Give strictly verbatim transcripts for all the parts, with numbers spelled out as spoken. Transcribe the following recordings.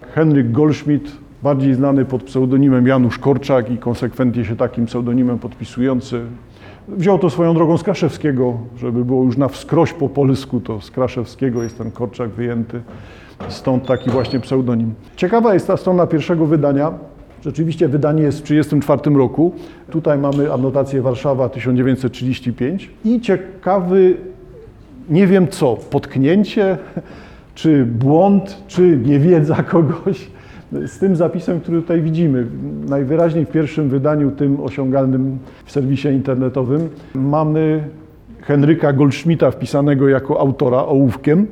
Henryk Goldschmidt, bardziej znany pod pseudonimem Janusz Korczak i konsekwentnie się takim pseudonimem podpisujący. Wziął to swoją drogą z Kraszewskiego, żeby było już na wskroś po polsku, to z Kraszewskiego jest ten Korczak wyjęty, stąd taki właśnie pseudonim. Ciekawa jest ta strona pierwszego wydania. Rzeczywiście wydanie jest w tysiąc dziewięćset trzydziestym czwartym roku. Tutaj mamy anotację Warszawa tysiąc dziewięćset trzydzieści pięć i ciekawy, nie wiem co, potknięcie, czy błąd, czy niewiedza kogoś z tym zapisem, który tutaj widzimy. Najwyraźniej w pierwszym wydaniu, tym osiągalnym w serwisie internetowym, mamy Henryka Goldschmidta wpisanego jako autora ołówkiem,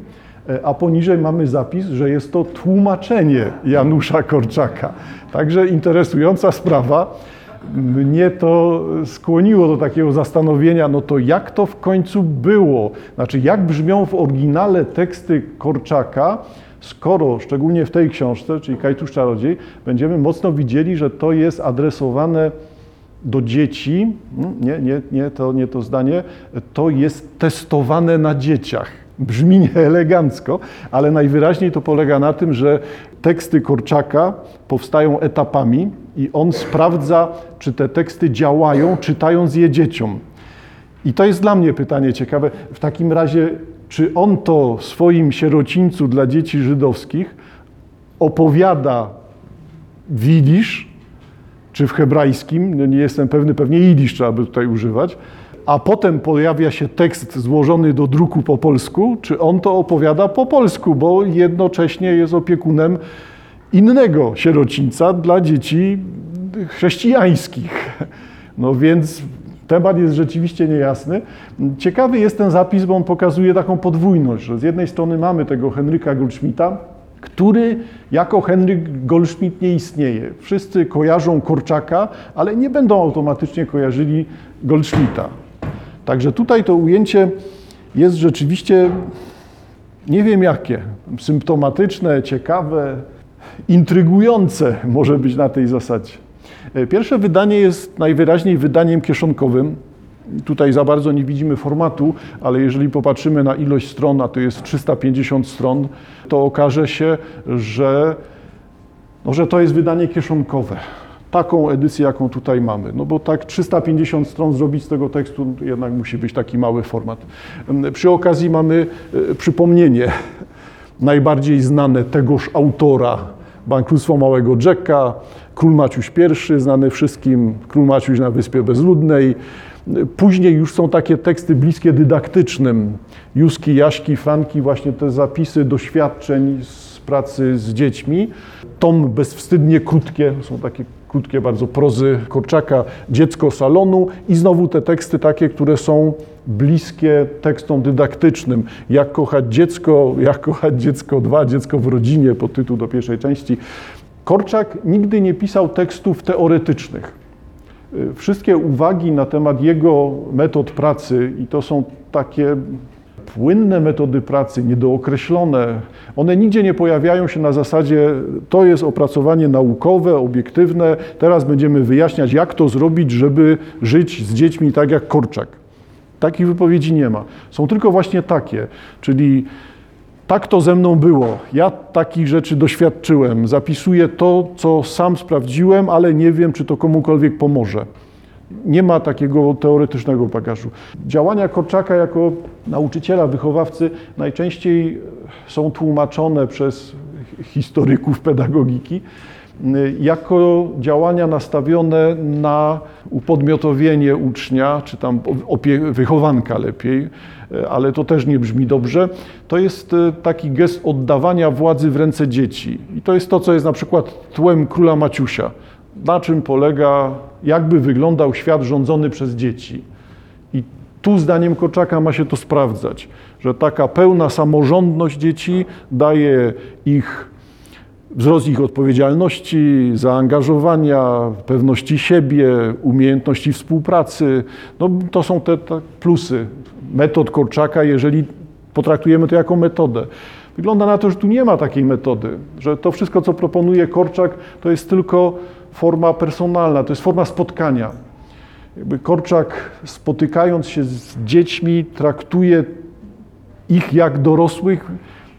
a poniżej mamy zapis, że jest to tłumaczenie Janusza Korczaka. Także interesująca sprawa. Mnie to skłoniło do takiego zastanowienia, no to jak to w końcu było? Znaczy, jak brzmią w oryginale teksty Korczaka, skoro, szczególnie w tej książce, czyli Kajtusz Czarodziej, będziemy mocno widzieli, że to jest adresowane do dzieci. Nie, nie, nie, to nie to zdanie. To jest testowane na dzieciach. Brzmi nieelegancko, ale najwyraźniej to polega na tym, że teksty Korczaka powstają etapami i on sprawdza, czy te teksty działają, czytając je dzieciom. I to jest dla mnie pytanie ciekawe. W takim razie, czy on to w swoim sierocińcu dla dzieci żydowskich opowiada w jidysz, czy w hebrajskim, no nie jestem pewny, pewnie jidysz trzeba by tutaj używać, a potem pojawia się tekst złożony do druku po polsku, czy on to opowiada po polsku, bo jednocześnie jest opiekunem innego sierocińca dla dzieci chrześcijańskich. No więc temat jest rzeczywiście niejasny. Ciekawy jest ten zapis, bo on pokazuje taką podwójność, że z jednej strony mamy tego Henryka Goldschmidta, który jako Henryk Goldschmidt nie istnieje. Wszyscy kojarzą Korczaka, ale nie będą automatycznie kojarzyli Goldschmidta. Także tutaj to ujęcie jest rzeczywiście, nie wiem jakie, symptomatyczne, ciekawe, intrygujące może być na tej zasadzie. Pierwsze wydanie jest najwyraźniej wydaniem kieszonkowym. Tutaj za bardzo nie widzimy formatu, ale jeżeli popatrzymy na ilość stron, a to jest trzysta pięćdziesiąt stron, to okaże się, że, no, że to jest wydanie kieszonkowe. Taką edycję, jaką tutaj mamy. No bo tak trzysta pięćdziesiąt stron zrobić z tego tekstu, jednak musi być taki mały format. Przy okazji mamy przypomnienie, najbardziej znane tegoż autora, Bankructwo Małego Jacka, Król Maciuś I, znany wszystkim, Król Maciuś na Wyspie Bezludnej. Później już są takie teksty bliskie dydaktycznym. Józki, Jaśki, Franki, właśnie te zapisy doświadczeń z pracy z dziećmi. Tom bezwstydnie krótkie, są takie krótkie bardzo prozy Korczaka, Dziecko salonu i znowu te teksty takie, które są bliskie tekstom dydaktycznym. Jak kochać dziecko, jak kochać dziecko dwa, dziecko w rodzinie, podtytuł do pierwszej części. Korczak nigdy nie pisał tekstów teoretycznych. Wszystkie uwagi na temat jego metod pracy, i to są takie płynne metody pracy, niedookreślone, one nigdzie nie pojawiają się na zasadzie to jest opracowanie naukowe, obiektywne, teraz będziemy wyjaśniać, jak to zrobić, żeby żyć z dziećmi tak jak Korczak. Takich wypowiedzi nie ma. Są tylko właśnie takie, czyli tak to ze mną było, ja takich rzeczy doświadczyłem, zapisuję to, co sam sprawdziłem, ale nie wiem, czy to komukolwiek pomoże. Nie ma takiego teoretycznego bagażu. Działania Korczaka jako nauczyciela, wychowawcy najczęściej są tłumaczone przez historyków pedagogiki jako działania nastawione na upodmiotowienie ucznia, czy tam opie- wychowanka lepiej, ale to też nie brzmi dobrze. To jest taki gest oddawania władzy w ręce dzieci. I to jest to, co jest na przykład tłem Króla Maciusia. Na czym polega, jakby wyglądał świat rządzony przez dzieci. I tu zdaniem Korczaka ma się to sprawdzać, że taka pełna samorządność dzieci daje ich wzrost ich odpowiedzialności, zaangażowania, pewności siebie, umiejętności współpracy. No, to są te, te plusy metod Korczaka, jeżeli potraktujemy to jako metodę. Wygląda na to, że tu nie ma takiej metody, że to wszystko, co proponuje Korczak, to jest tylko forma personalna, to jest forma spotkania. Jakby Korczak, spotykając się z dziećmi, traktuje ich jak dorosłych,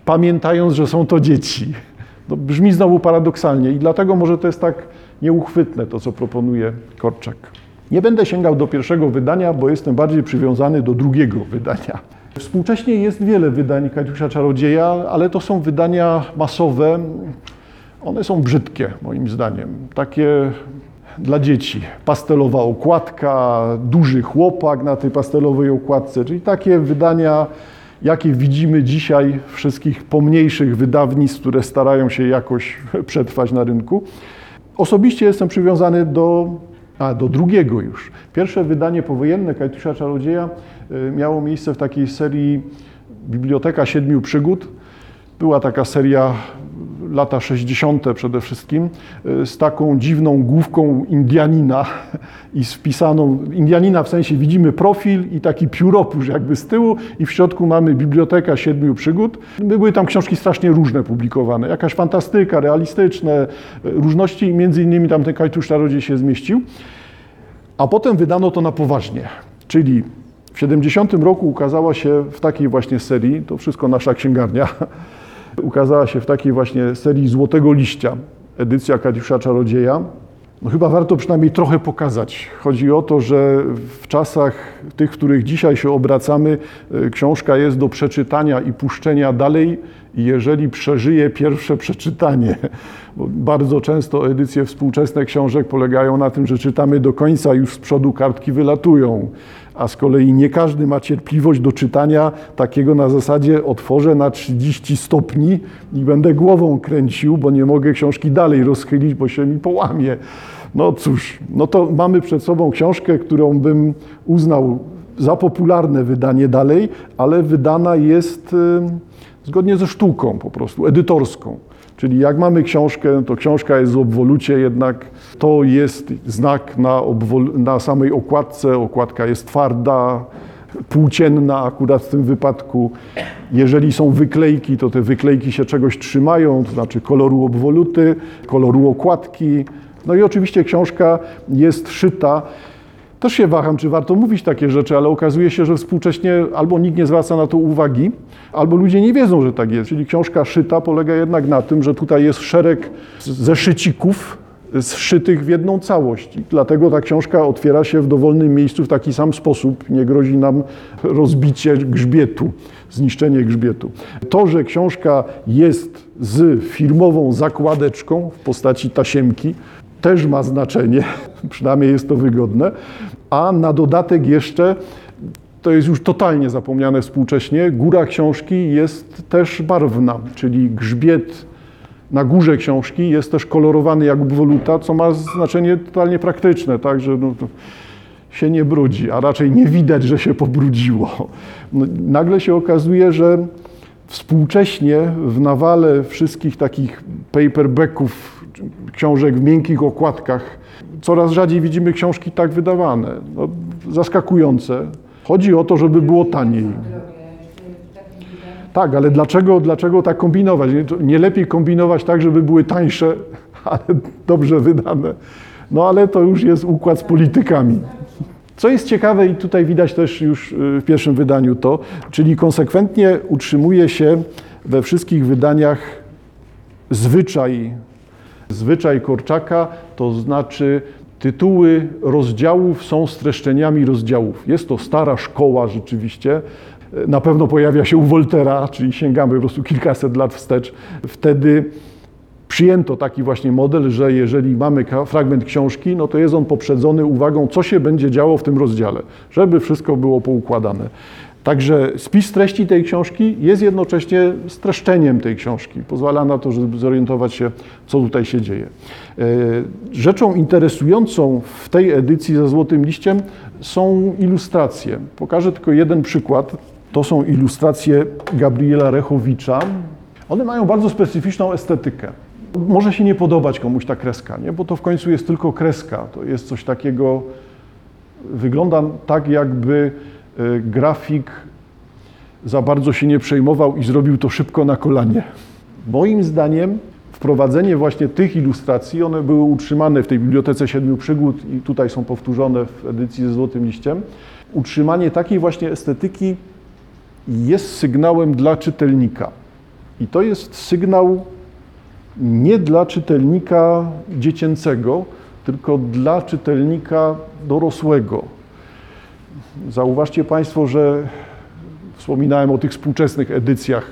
pamiętając, że są to dzieci. No, brzmi znowu paradoksalnie i dlatego może to jest tak nieuchwytne, to co proponuje Korczak. Nie będę sięgał do pierwszego wydania, bo jestem bardziej przywiązany do drugiego wydania. Współcześnie jest wiele wydań Kajtusia Czarodzieja, ale to są wydania masowe. One są brzydkie, moim zdaniem. Takie dla dzieci. Pastelowa okładka, duży chłopak na tej pastelowej okładce, czyli takie wydania, jakie widzimy dzisiaj wszystkich pomniejszych wydawnictw, które starają się jakoś przetrwać na rynku. Osobiście jestem przywiązany do, a, do drugiego już. Pierwsze wydanie powojenne Kajtusia Czarodzieja miało miejsce w takiej serii Biblioteka Siedmiu Przygód. Była taka seria lata sześćdziesiąte przede wszystkim, z taką dziwną główką Indianina i z wpisaną, Indianina w sensie widzimy profil i taki pióropusz jakby z tyłu i w środku mamy Biblioteka Siedmiu Przygód. Były tam książki strasznie różne publikowane, jakaś fantastyka, realistyczne, różności i między innymi tam ten Kajtusz Czarodziej się zmieścił. A potem wydano to na poważnie, czyli w siedemdziesiątym roku ukazała się w takiej właśnie serii, to wszystko nasza księgarnia, ukazała się w takiej właśnie serii Złotego Liścia, edycja Kajtusza Czarodzieja. No chyba warto przynajmniej trochę pokazać. Chodzi o to, że w czasach tych, w których dzisiaj się obracamy, książka jest do przeczytania i puszczenia dalej, jeżeli przeżyje pierwsze przeczytanie. Bo bardzo często edycje współczesne książek polegają na tym, że czytamy do końca, już z przodu kartki wylatują. A z kolei nie każdy ma cierpliwość do czytania takiego na zasadzie otworzę na trzydzieści stopni i będę głową kręcił, bo nie mogę książki dalej rozchylić, bo się mi połamie. No cóż, no to mamy przed sobą książkę, którą bym uznał za popularne wydanie dalej, ale wydana jest zgodnie ze sztuką po prostu, edytorską. Czyli jak mamy książkę, to książka jest w obwolucie jednak, to jest znak na, obwol- na samej okładce, okładka jest twarda, półcienna akurat w tym wypadku. Jeżeli są wyklejki, to te wyklejki się czegoś trzymają, to znaczy koloru obwoluty, koloru okładki. No i oczywiście książka jest szyta. Też się waham, czy warto mówić takie rzeczy, ale okazuje się, że współcześnie albo nikt nie zwraca na to uwagi, albo ludzie nie wiedzą, że tak jest. Czyli książka szyta polega jednak na tym, że tutaj jest szereg zeszycików zszytych w jedną całość. I dlatego ta książka otwiera się w dowolnym miejscu w taki sam sposób. Nie grozi nam rozbicie grzbietu, zniszczenie grzbietu. To, że książka jest z firmową zakładeczką w postaci tasiemki, też ma znaczenie, przynajmniej jest to wygodne, a na dodatek jeszcze, to jest już totalnie zapomniane współcześnie, góra książki jest też barwna, czyli grzbiet na górze książki jest też kolorowany jak obwoluta, co ma znaczenie totalnie praktyczne, tak, że no, się nie brudzi, a raczej nie widać, że się pobrudziło. No, nagle się okazuje, że współcześnie w nawale wszystkich takich paperbacków, książek w miękkich okładkach. Coraz rzadziej widzimy książki tak wydawane. No, zaskakujące. Chodzi o to, żeby było taniej. Tak, ale dlaczego, dlaczego tak kombinować? Nie lepiej kombinować tak, żeby były tańsze, ale dobrze wydane. No ale to już jest układ z politykami. Co jest ciekawe i tutaj widać też już w pierwszym wydaniu to, czyli konsekwentnie utrzymuje się we wszystkich wydaniach zwyczaj Zwyczaj Korczaka, to znaczy tytuły rozdziałów są streszczeniami rozdziałów. Jest to stara szkoła rzeczywiście. Na pewno pojawia się u Woltera, czyli sięgamy po prostu kilkaset lat wstecz. Wtedy przyjęto taki właśnie model, że jeżeli mamy fragment książki, no to jest on poprzedzony uwagą, co się będzie działo w tym rozdziale, żeby wszystko było poukładane. Także spis treści tej książki jest jednocześnie streszczeniem tej książki. Pozwala na to, żeby zorientować się, co tutaj się dzieje. Rzeczą interesującą w tej edycji ze Złotym Liściem są ilustracje. Pokażę tylko jeden przykład. To są ilustracje Gabriela Rechowicza. One mają bardzo specyficzną estetykę. Może się nie podobać komuś ta kreska, nie? Bo to w końcu jest tylko kreska. To jest coś takiego, wygląda tak jakby grafik za bardzo się nie przejmował i zrobił to szybko na kolanie. Moim zdaniem wprowadzenie właśnie tych ilustracji, one były utrzymane w tej Bibliotece Siedmiu Przygód i tutaj są powtórzone w edycji ze Złotym Liściem. Utrzymanie takiej właśnie estetyki jest sygnałem dla czytelnika. I to jest sygnał nie dla czytelnika dziecięcego, tylko dla czytelnika dorosłego. Zauważcie Państwo, że wspominałem o tych współczesnych edycjach,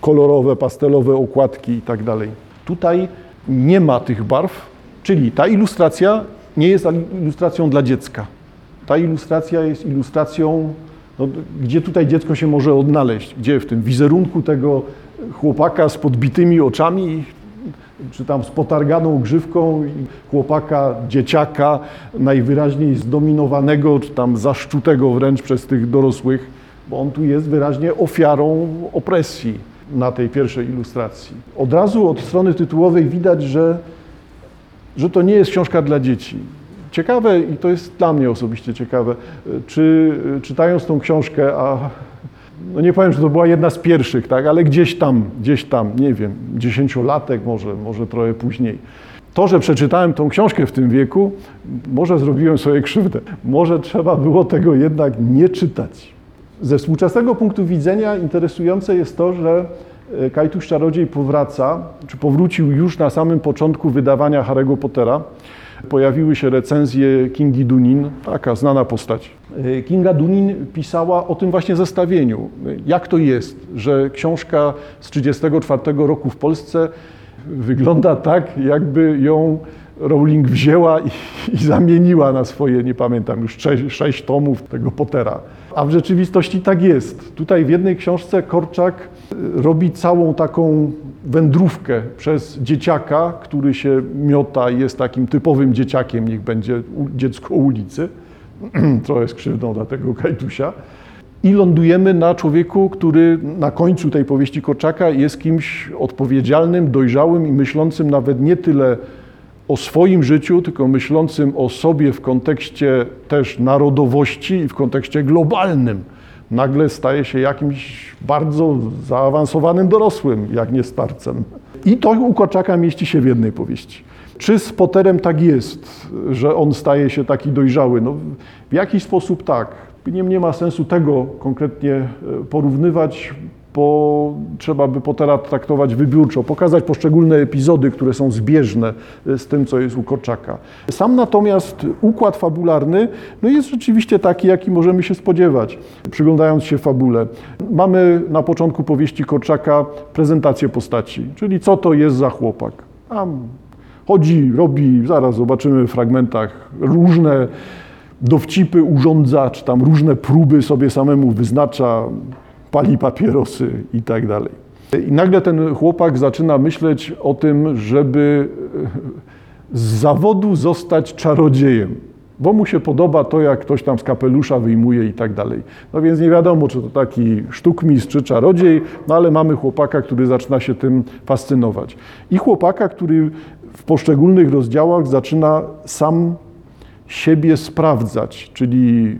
kolorowe, pastelowe okładki i tak dalej. Tutaj nie ma tych barw, czyli ta ilustracja nie jest ilustracją dla dziecka. Ta ilustracja jest ilustracją, no, gdzie tutaj dziecko się może odnaleźć, gdzie w tym wizerunku tego chłopaka z podbitymi oczami, czy tam z potarganą grzywką, chłopaka, dzieciaka, najwyraźniej zdominowanego, czy tam zaszczutego wręcz przez tych dorosłych, bo on tu jest wyraźnie ofiarą opresji na tej pierwszej ilustracji. Od razu od strony tytułowej widać, że, że to nie jest książka dla dzieci. Ciekawe, i to jest dla mnie osobiście ciekawe, czy czytając tą książkę, a no nie powiem, że to była jedna z pierwszych, tak, ale gdzieś tam, gdzieś tam, nie wiem, dziesięciolatek może, może trochę później. To, że przeczytałem tą książkę w tym wieku, może zrobiłem sobie krzywdę. Może trzeba było tego jednak nie czytać. Ze współczesnego punktu widzenia interesujące jest to, że Kajtusz Czarodziej powraca, czy powrócił już na samym początku wydawania Harry'ego Pottera. Pojawiły się recenzje Kingi Dunin, taka znana postać. Kinga Dunin pisała o tym właśnie zestawieniu. Jak to jest, że książka z tysiąc dziewięćset trzydziestego czwartego roku w Polsce wygląda tak, jakby ją Rowling wzięła i, i zamieniła na swoje, nie pamiętam, już sześć, sześć tomów tego Pottera. A w rzeczywistości tak jest. Tutaj w jednej książce Korczak robi całą taką wędrówkę przez dzieciaka, który się miota i jest takim typowym dzieciakiem, niech będzie dziecko ulicy, trochę z krzywdą dla tego Kajtusia. I lądujemy na człowieku, który na końcu tej powieści Korczaka jest kimś odpowiedzialnym, dojrzałym i myślącym nawet nie tyle o swoim życiu, tylko myślącym o sobie w kontekście też narodowości i w kontekście globalnym. Nagle staje się jakimś bardzo zaawansowanym dorosłym, jak nie starcem. I to u Korczaka mieści się w jednej powieści. Czy z Potterem tak jest, że on staje się taki dojrzały? No, w jakiś sposób tak. Nie ma sensu tego konkretnie porównywać, bo trzeba by Pottera traktować wybiórczo, pokazać poszczególne epizody, które są zbieżne z tym, co jest u Korczaka. Sam natomiast układ fabularny no jest rzeczywiście taki, jaki możemy się spodziewać, przyglądając się fabule. Mamy na początku powieści Korczaka prezentację postaci, czyli co to jest za chłopak. Tam chodzi, robi, zaraz zobaczymy w fragmentach różne dowcipy urządza, czy tam różne próby sobie samemu wyznacza, pali papierosy i tak dalej. I nagle ten chłopak zaczyna myśleć o tym, żeby z zawodu zostać czarodziejem, bo mu się podoba to, jak ktoś tam z kapelusza wyjmuje i tak dalej. No więc nie wiadomo, czy to taki sztukmistrz, czy czarodziej, no ale mamy chłopaka, który zaczyna się tym fascynować. I chłopaka, który w poszczególnych rozdziałach zaczyna sam siebie sprawdzać, czyli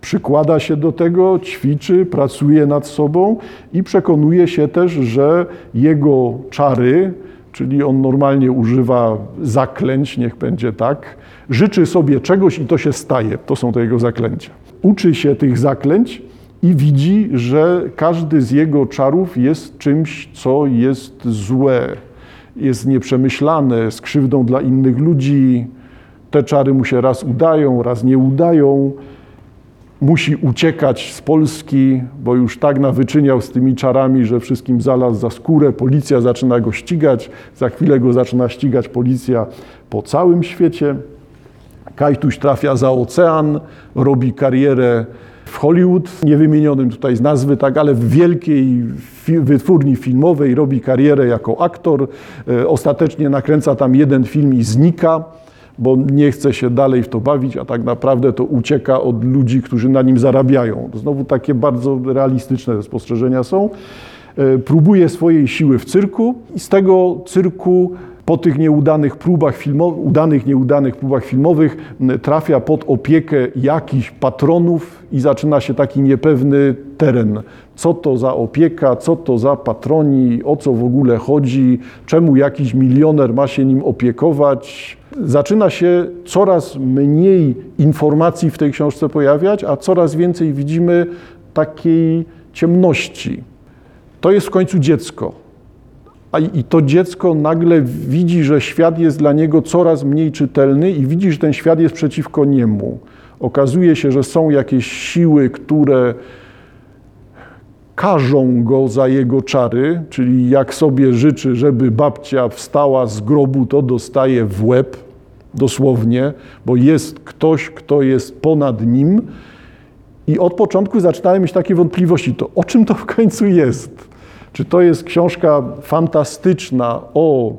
przykłada się do tego, ćwiczy, pracuje nad sobą i przekonuje się też, że jego czary, czyli on normalnie używa zaklęć, niech będzie tak, życzy sobie czegoś i to się staje, to są to jego zaklęcia. Uczy się tych zaklęć i widzi, że każdy z jego czarów jest czymś, co jest złe, jest nieprzemyślane, z krzywdą dla innych ludzi, te czary mu się raz udają, raz nie udają. Musi uciekać z Polski, bo już tak nawyczyniał z tymi czarami, że wszystkim zalazł za skórę. Policja zaczyna go ścigać. Za chwilę go zaczyna ścigać policja po całym świecie. Kajtuś trafia za ocean, robi karierę w Hollywood, nie wymienionym tutaj z nazwy, tak, ale w wielkiej fi- wytwórni filmowej robi karierę jako aktor. Ostatecznie nakręca tam jeden film i znika, bo nie chce się dalej w to bawić, a tak naprawdę to ucieka od ludzi, którzy na nim zarabiają. Znowu takie bardzo realistyczne spostrzeżenia są. Próbuje swojej siły w cyrku i z tego cyrku po tych nieudanych próbach filmowych, udanych, nieudanych próbach filmowych trafia pod opiekę jakichś patronów i zaczyna się taki niepewny teren. Co to za opieka, co to za patroni, o co w ogóle chodzi, czemu jakiś milioner ma się nim opiekować. Zaczyna się coraz mniej informacji w tej książce pojawiać, a coraz więcej widzimy takiej ciemności. To jest w końcu dziecko. a i to dziecko nagle widzi, że świat jest dla niego coraz mniej czytelny i widzi, że ten świat jest przeciwko niemu. Okazuje się, że są jakieś siły, które karzą go za jego czary, czyli jak sobie życzy, żeby babcia wstała z grobu, to dostaje w łeb, dosłownie, bo jest ktoś, kto jest ponad nim. I od początku zaczynałem mieć takie wątpliwości, to o czym to w końcu jest? Czy to jest książka fantastyczna o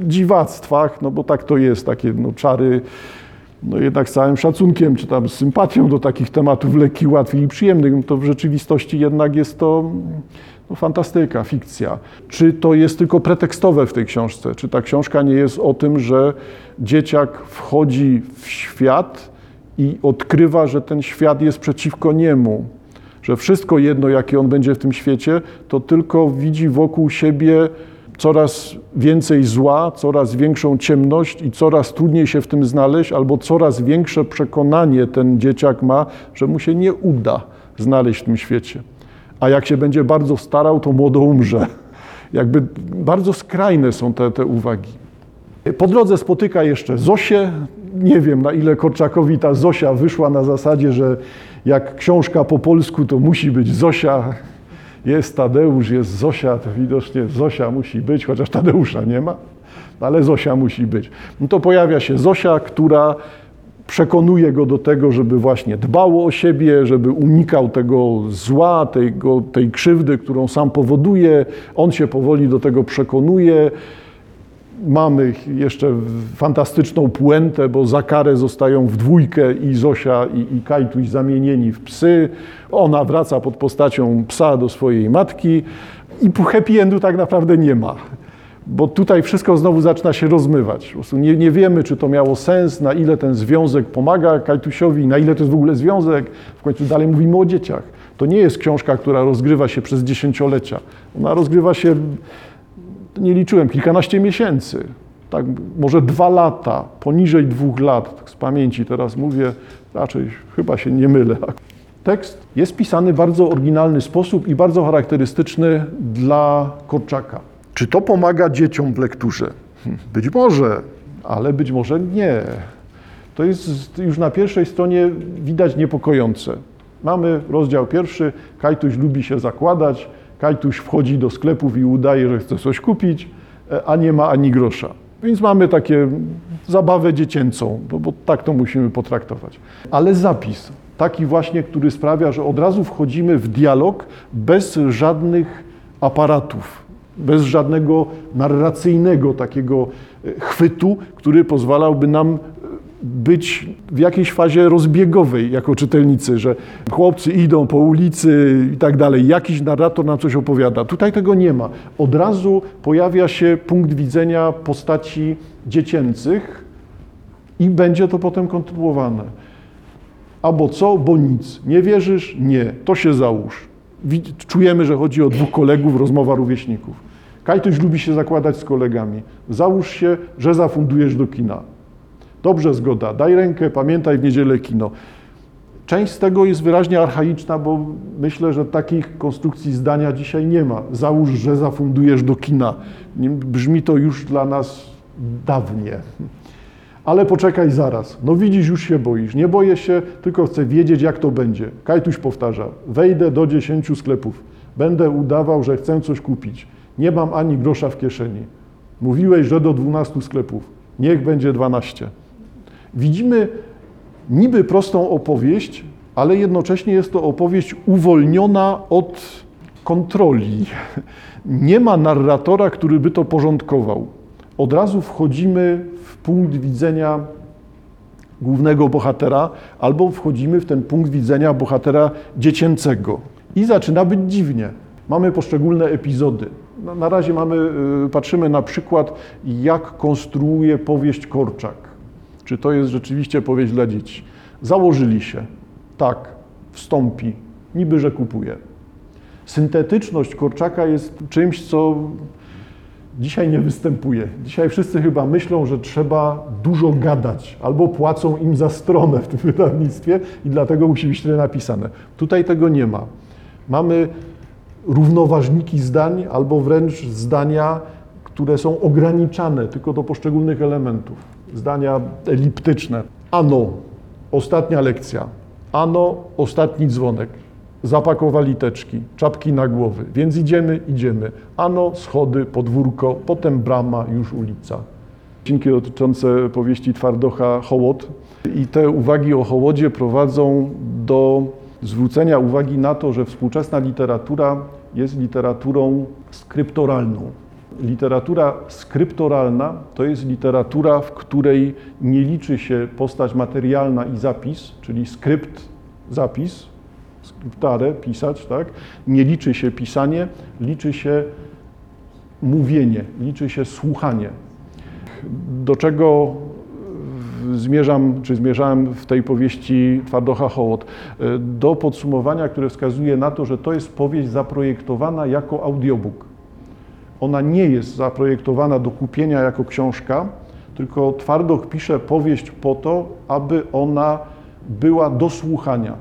dziwactwach, no bo tak to jest, takie no, czary, no jednak z całym szacunkiem, czy tam z sympatią do takich tematów lekkich, łatwych i przyjemnych, no to w rzeczywistości jednak jest to no, fantastyka, fikcja. Czy to jest tylko pretekstowe w tej książce? Czy ta książka nie jest o tym, że dzieciak wchodzi w świat i odkrywa, że ten świat jest przeciwko niemu? Że wszystko jedno, jakie on będzie w tym świecie, to tylko widzi wokół siebie coraz więcej zła, coraz większą ciemność i coraz trudniej się w tym znaleźć, albo coraz większe przekonanie ten dzieciak ma, że mu się nie uda znaleźć w tym świecie. A jak się będzie bardzo starał, to młodo umrze. Jakby bardzo skrajne są te, te uwagi. Po drodze spotyka jeszcze Zosię. Nie wiem, na ile Korczakowi ta Zosia wyszła na zasadzie, że jak książka po polsku, to musi być Zosia. Jest Tadeusz, jest Zosia, to widocznie Zosia musi być, chociaż Tadeusza nie ma, ale Zosia musi być. No to pojawia się Zosia, która przekonuje go do tego, żeby właśnie dbał o siebie, żeby unikał tego zła, tego, tej krzywdy, którą sam powoduje. On się powoli do tego przekonuje. Mamy jeszcze fantastyczną puentę, bo za karę zostają w dwójkę i Zosia i, i Kajtuś zamienieni w psy. Ona wraca pod postacią psa do swojej matki i happy endu tak naprawdę nie ma, bo tutaj wszystko znowu zaczyna się rozmywać. Po prostu nie, nie wiemy, czy to miało sens, na ile ten związek pomaga Kajtusiowi, na ile to jest w ogóle związek. W końcu dalej mówimy o dzieciach. To nie jest książka, która rozgrywa się przez dziesięciolecia. Ona rozgrywa się... nie liczyłem, kilkanaście miesięcy, tak, może dwa lata, poniżej dwóch lat, tak z pamięci teraz mówię, raczej chyba się nie mylę. Tekst jest pisany w bardzo oryginalny sposób i bardzo charakterystyczny dla Korczaka. Czy to pomaga dzieciom w lekturze? Być może, ale być może nie. To jest już na pierwszej stronie widać niepokojące. Mamy rozdział pierwszy, Kajtuś lubi się zakładać, Kajtuś wchodzi do sklepów i udaje, że chce coś kupić, a nie ma ani grosza. Więc mamy takie zabawę dziecięcą, bo, bo tak to musimy potraktować. Ale zapis, taki właśnie, który sprawia, że od razu wchodzimy w dialog bez żadnych aparatów, bez żadnego narracyjnego takiego chwytu, który pozwalałby nam być w jakiejś fazie rozbiegowej jako czytelnicy, że chłopcy idą po ulicy i tak dalej, jakiś narrator nam coś opowiada. Tutaj tego nie ma. Od razu pojawia się punkt widzenia postaci dziecięcych i będzie to potem kontynuowane. Albo co? Bo nic. Nie wierzysz? Nie. To się załóż. Czujemy, że chodzi o dwóch kolegów, rozmowa rówieśników. Kajtuś lubi się zakładać z kolegami. Załóż się, że zafundujesz do kina. Dobrze, zgoda, daj rękę, pamiętaj w niedzielę kino. Część z tego jest wyraźnie archaiczna, bo myślę, że takich konstrukcji zdania dzisiaj nie ma. Załóż, że zafundujesz do kina. Brzmi to już dla nas dawnie. Ale poczekaj zaraz. No widzisz, już się boisz. Nie boję się, tylko chcę wiedzieć, jak to będzie. Kajtuś powtarza. Wejdę do dziesięciu sklepów. Będę udawał, że chcę coś kupić. Nie mam ani grosza w kieszeni. Mówiłeś, że do dwunastu sklepów. Niech będzie dwanaście. Widzimy niby prostą opowieść, ale jednocześnie jest to opowieść uwolniona od kontroli. Nie ma narratora, który by to porządkował. Od razu wchodzimy w punkt widzenia głównego bohatera, albo wchodzimy w ten punkt widzenia bohatera dziecięcego. I zaczyna być dziwnie. Mamy poszczególne epizody. Na razie mamy, patrzymy na przykład, jak konstruuje powieść Korczak. Czy to jest rzeczywiście powieść dla dzieci? Założyli się, tak, wstąpi, niby że kupuje. Syntetyczność Korczaka jest czymś, co dzisiaj nie występuje. Dzisiaj wszyscy chyba myślą, że trzeba dużo gadać, albo płacą im za stronę w tym wydawnictwie i dlatego musi być tyle napisane. Tutaj tego nie ma. Mamy równoważniki zdań albo wręcz zdania, które są ograniczane tylko do poszczególnych elementów. Zdania eliptyczne. Ano, ostatnia lekcja. Ano, ostatni dzwonek. Zapakowali teczki, czapki na głowy, więc idziemy, idziemy. Ano, schody, podwórko, potem brama, już ulica. Odcinki dotyczące powieści Twardocha Hołód i te uwagi o Hołodzie prowadzą do zwrócenia uwagi na to, że współczesna literatura jest literaturą skryptoralną. Literatura skryptoralna to jest literatura, w której nie liczy się postać materialna i zapis, czyli skrypt, zapis, skryptare, pisać, tak? Nie liczy się pisanie, liczy się mówienie, liczy się słuchanie. Do czego zmierzam, czy zmierzałem w tej powieści Twardocha Hołód? Do podsumowania, które wskazuje na to, że to jest powieść zaprojektowana jako audiobook. Ona nie jest zaprojektowana do kupienia jako książka, tylko Twardoch pisze powieść po to, aby ona była do słuchania.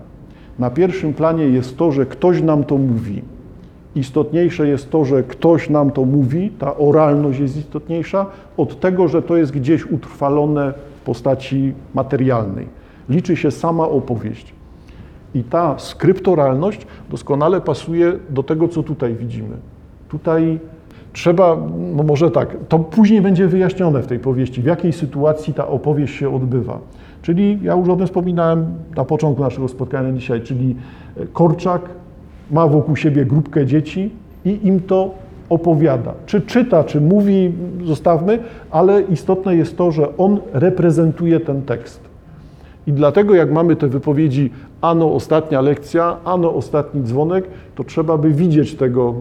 Na pierwszym planie jest to, że ktoś nam to mówi. Istotniejsze jest to, że ktoś nam to mówi, ta oralność jest istotniejsza, od tego, że to jest gdzieś utrwalone w postaci materialnej. Liczy się sama opowieść. I ta skryptoralność doskonale pasuje do tego, co tutaj widzimy. Tutaj trzeba, no może tak, to później będzie wyjaśnione w tej powieści, w jakiej sytuacji ta opowieść się odbywa. Czyli ja już o tym wspominałem na początku naszego spotkania dzisiaj, czyli Korczak ma wokół siebie grupkę dzieci i im to opowiada. Czy czyta, czy mówi, zostawmy, ale istotne jest to, że on reprezentuje ten tekst. I dlatego jak mamy te wypowiedzi ano ostatnia lekcja, ano ostatni dzwonek, to trzeba by widzieć tego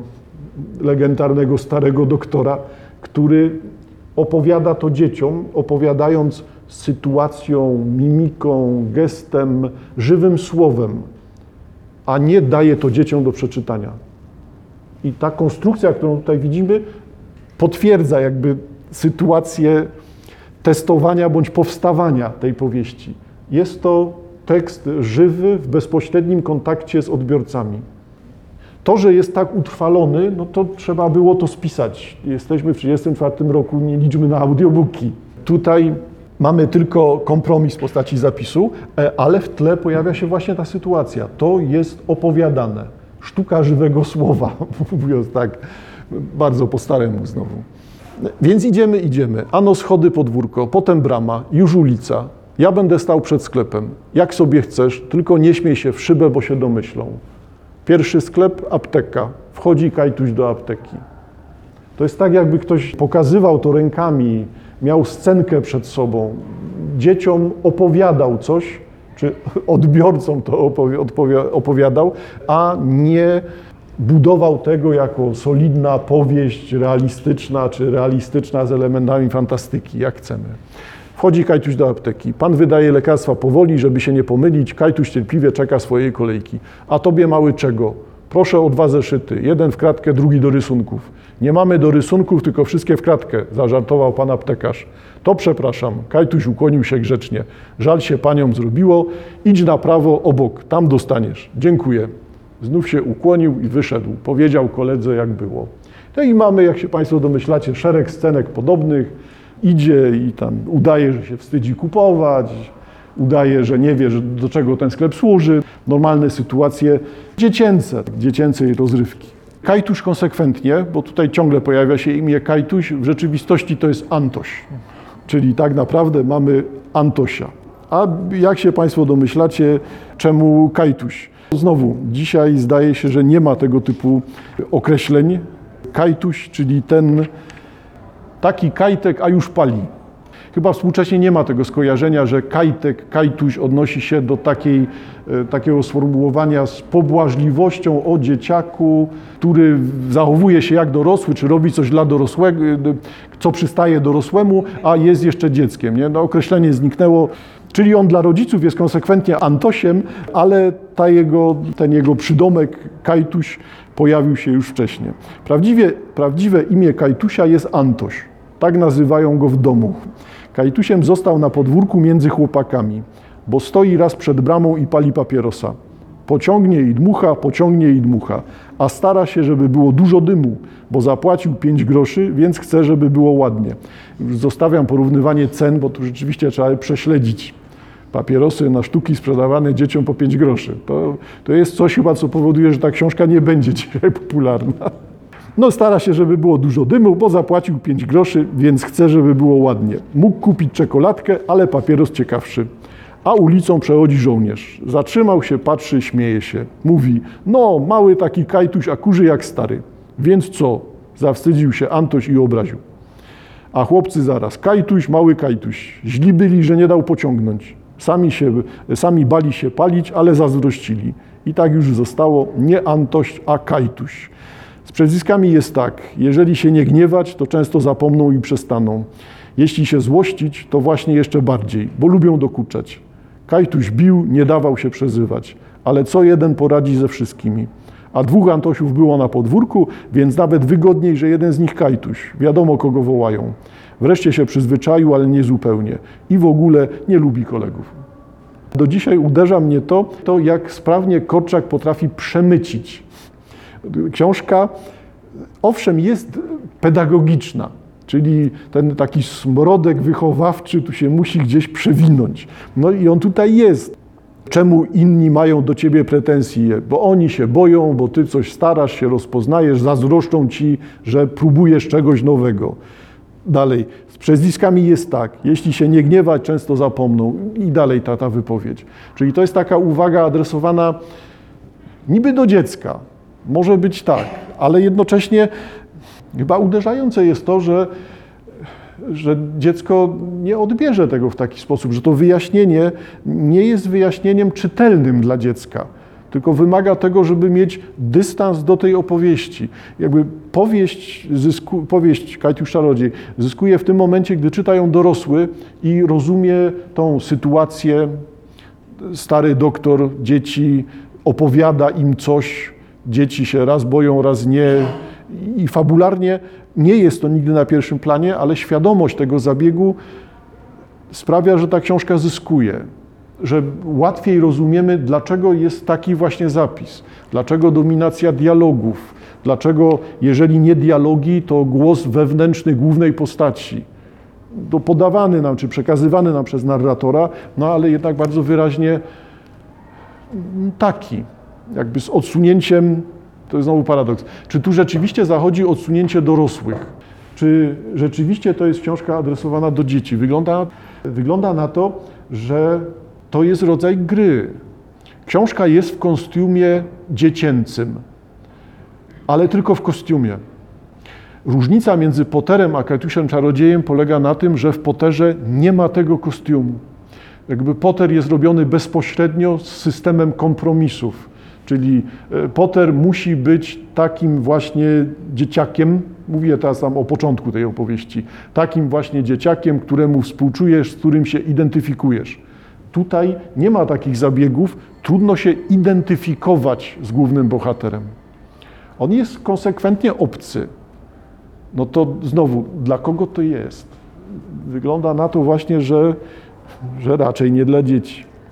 legendarnego starego doktora, który opowiada to dzieciom, opowiadając sytuacją, mimiką, gestem, żywym słowem, a nie daje to dzieciom do przeczytania. I ta konstrukcja, którą tutaj widzimy, potwierdza jakby sytuację testowania bądź powstawania tej powieści. Jest to tekst żywy w bezpośrednim kontakcie z odbiorcami. To, że jest tak utrwalony, no to trzeba było to spisać. Jesteśmy w tysiąc dziewięćset trzydziestym czwartym roku, nie liczmy na audiobooki. Tutaj mamy tylko kompromis w postaci zapisu, ale w tle pojawia się właśnie ta sytuacja. To jest opowiadane. Sztuka żywego słowa, mówiąc tak bardzo po staremu znowu. Więc idziemy, idziemy. Ano schody, podwórko, potem brama, już ulica. Ja będę stał przed sklepem. Jak sobie chcesz, tylko nie śmiej się w szybę, bo się domyślą. Pierwszy sklep, apteka. Wchodzi Kajtuś do apteki. To jest tak, jakby ktoś pokazywał to rękami, miał scenkę przed sobą, dzieciom opowiadał coś, czy odbiorcom to opowi- opowiadał, a nie budował tego jako solidna powieść realistyczna, czy realistyczna z elementami fantastyki, jak chcemy. Wchodzi Kajtuś do apteki. Pan wydaje lekarstwa powoli, żeby się nie pomylić. Kajtuś cierpliwie czeka swojej kolejki. A tobie mały czego? Proszę o dwa zeszyty. Jeden w kratkę, drugi do rysunków. Nie mamy do rysunków, tylko wszystkie w kratkę, zażartował pan aptekarz. To przepraszam. Kajtuś ukłonił się grzecznie. Żal się paniom zrobiło. Idź na prawo obok, tam dostaniesz. Dziękuję. Znów się ukłonił i wyszedł. Powiedział koledze, jak było. No i mamy, jak się państwo domyślacie, szereg scenek podobnych. Idzie i tam udaje, że się wstydzi kupować, udaje, że nie wie, że do czego ten sklep służy. Normalne sytuacje dziecięce, dziecięcej rozrywki. Kajtuś konsekwentnie, bo tutaj ciągle pojawia się imię Kajtuś, w rzeczywistości to jest Antoś, czyli tak naprawdę mamy Antosia. A jak się państwo domyślacie, czemu Kajtuś? Znowu, dzisiaj zdaje się, że nie ma tego typu określeń. Kajtuś, czyli ten... Taki Kajtek, a już pali. Chyba współcześnie nie ma tego skojarzenia, że Kajtek, Kajtuś odnosi się do takiej, takiego sformułowania z pobłażliwością o dzieciaku, który zachowuje się jak dorosły, czy robi coś dla dorosłego, co przystaje dorosłemu, a jest jeszcze dzieckiem. Nie? No, określenie zniknęło. Czyli on dla rodziców jest konsekwentnie Antosiem, ale ta jego, ten jego przydomek Kajtuś pojawił się już wcześniej. Prawdziwie, prawdziwe imię Kajtusia jest Antoś. Tak nazywają go w domu. Kajtusiem został na podwórku między chłopakami, bo stoi raz przed bramą i pali papierosa. Pociągnie i dmucha, pociągnie i dmucha, a stara się, żeby było dużo dymu, bo zapłacił pięć groszy, więc chce, żeby było ładnie. Już zostawiam porównywanie cen, bo tu rzeczywiście trzeba je prześledzić. Papierosy na sztuki sprzedawane dzieciom po pięć groszy. To, to jest coś chyba, co powoduje, że ta książka nie będzie dzisiaj popularna. No stara się, żeby było dużo dymu, bo zapłacił pięć groszy, więc chce, żeby było ładnie. Mógł kupić czekoladkę, ale papieros ciekawszy. A ulicą przechodzi żołnierz. Zatrzymał się, patrzy, śmieje się. Mówi, no mały taki Kajtuś, a kurzy jak stary. Więc co? Zawstydził się Antoś i obraził. A chłopcy zaraz, Kajtuś, mały Kajtuś. Źli byli, że nie dał pociągnąć. Sami, się, sami bali się palić, ale zazdrościli. I tak już zostało nie Antoś, a Kajtuś. Z przezwiskami jest tak, jeżeli się nie gniewać, to często zapomną i przestaną. Jeśli się złościć, to właśnie jeszcze bardziej, bo lubią dokuczać. Kajtuś bił, nie dawał się przezywać, ale co jeden poradzi ze wszystkimi. A dwóch Antosiów było na podwórku, więc nawet wygodniej, że jeden z nich Kajtuś. Wiadomo, kogo wołają. Wreszcie się przyzwyczaił, ale nie zupełnie. I w ogóle nie lubi kolegów. Do dzisiaj uderza mnie to, to jak sprawnie Korczak potrafi przemycić. Książka, owszem, jest pedagogiczna. Czyli ten taki smrodek wychowawczy tu się musi gdzieś przewinąć. No i on tutaj jest. Czemu inni mają do ciebie pretensje? Bo oni się boją, bo ty coś starasz się, rozpoznajesz, zazdroszczą ci, że próbujesz czegoś nowego. Dalej, z przezwiskami jest tak, jeśli się nie gniewać, często zapomną. I dalej ta, ta wypowiedź. Czyli to jest taka uwaga adresowana niby do dziecka. Może być tak, ale jednocześnie chyba uderzające jest to, że, że dziecko nie odbierze tego w taki sposób, że to wyjaśnienie nie jest wyjaśnieniem czytelnym dla dziecka, tylko wymaga tego, żeby mieć dystans do tej opowieści. Jakby powieść, zysku, powieść Kajtusz Czarodziej zyskuje w tym momencie, gdy czyta ją dorosły i rozumie tą sytuację. Stary doktor, dzieci, opowiada im coś, dzieci się raz boją, raz nie. I fabularnie nie jest to nigdy na pierwszym planie, ale świadomość tego zabiegu sprawia, że ta książka zyskuje, że łatwiej rozumiemy, dlaczego jest taki właśnie zapis, dlaczego dominacja dialogów, dlaczego jeżeli nie dialogi, to głos wewnętrzny głównej postaci, to podawany nam, czy przekazywany nam przez narratora, no ale jednak bardzo wyraźnie taki, jakby z odsunięciem. To jest znowu paradoks. Czy tu rzeczywiście zachodzi odsunięcie dorosłych? Czy rzeczywiście to jest książka adresowana do dzieci? Wygląda, wygląda na to, że to jest rodzaj gry. Książka jest w kostiumie dziecięcym, ale tylko w kostiumie. Różnica między Potterem a Kajtusiem Czarodziejem polega na tym, że w Potterze nie ma tego kostiumu. Jakby Potter jest robiony bezpośrednio z systemem kompromisów. Czyli Potter musi być takim właśnie dzieciakiem, mówię teraz tam o początku tej opowieści, takim właśnie dzieciakiem, któremu współczujesz, z którym się identyfikujesz. Tutaj nie ma takich zabiegów, trudno się identyfikować z głównym bohaterem. On jest konsekwentnie obcy. No to znowu, dla kogo to jest? Wygląda na to właśnie, że, że raczej nie dla dzieci.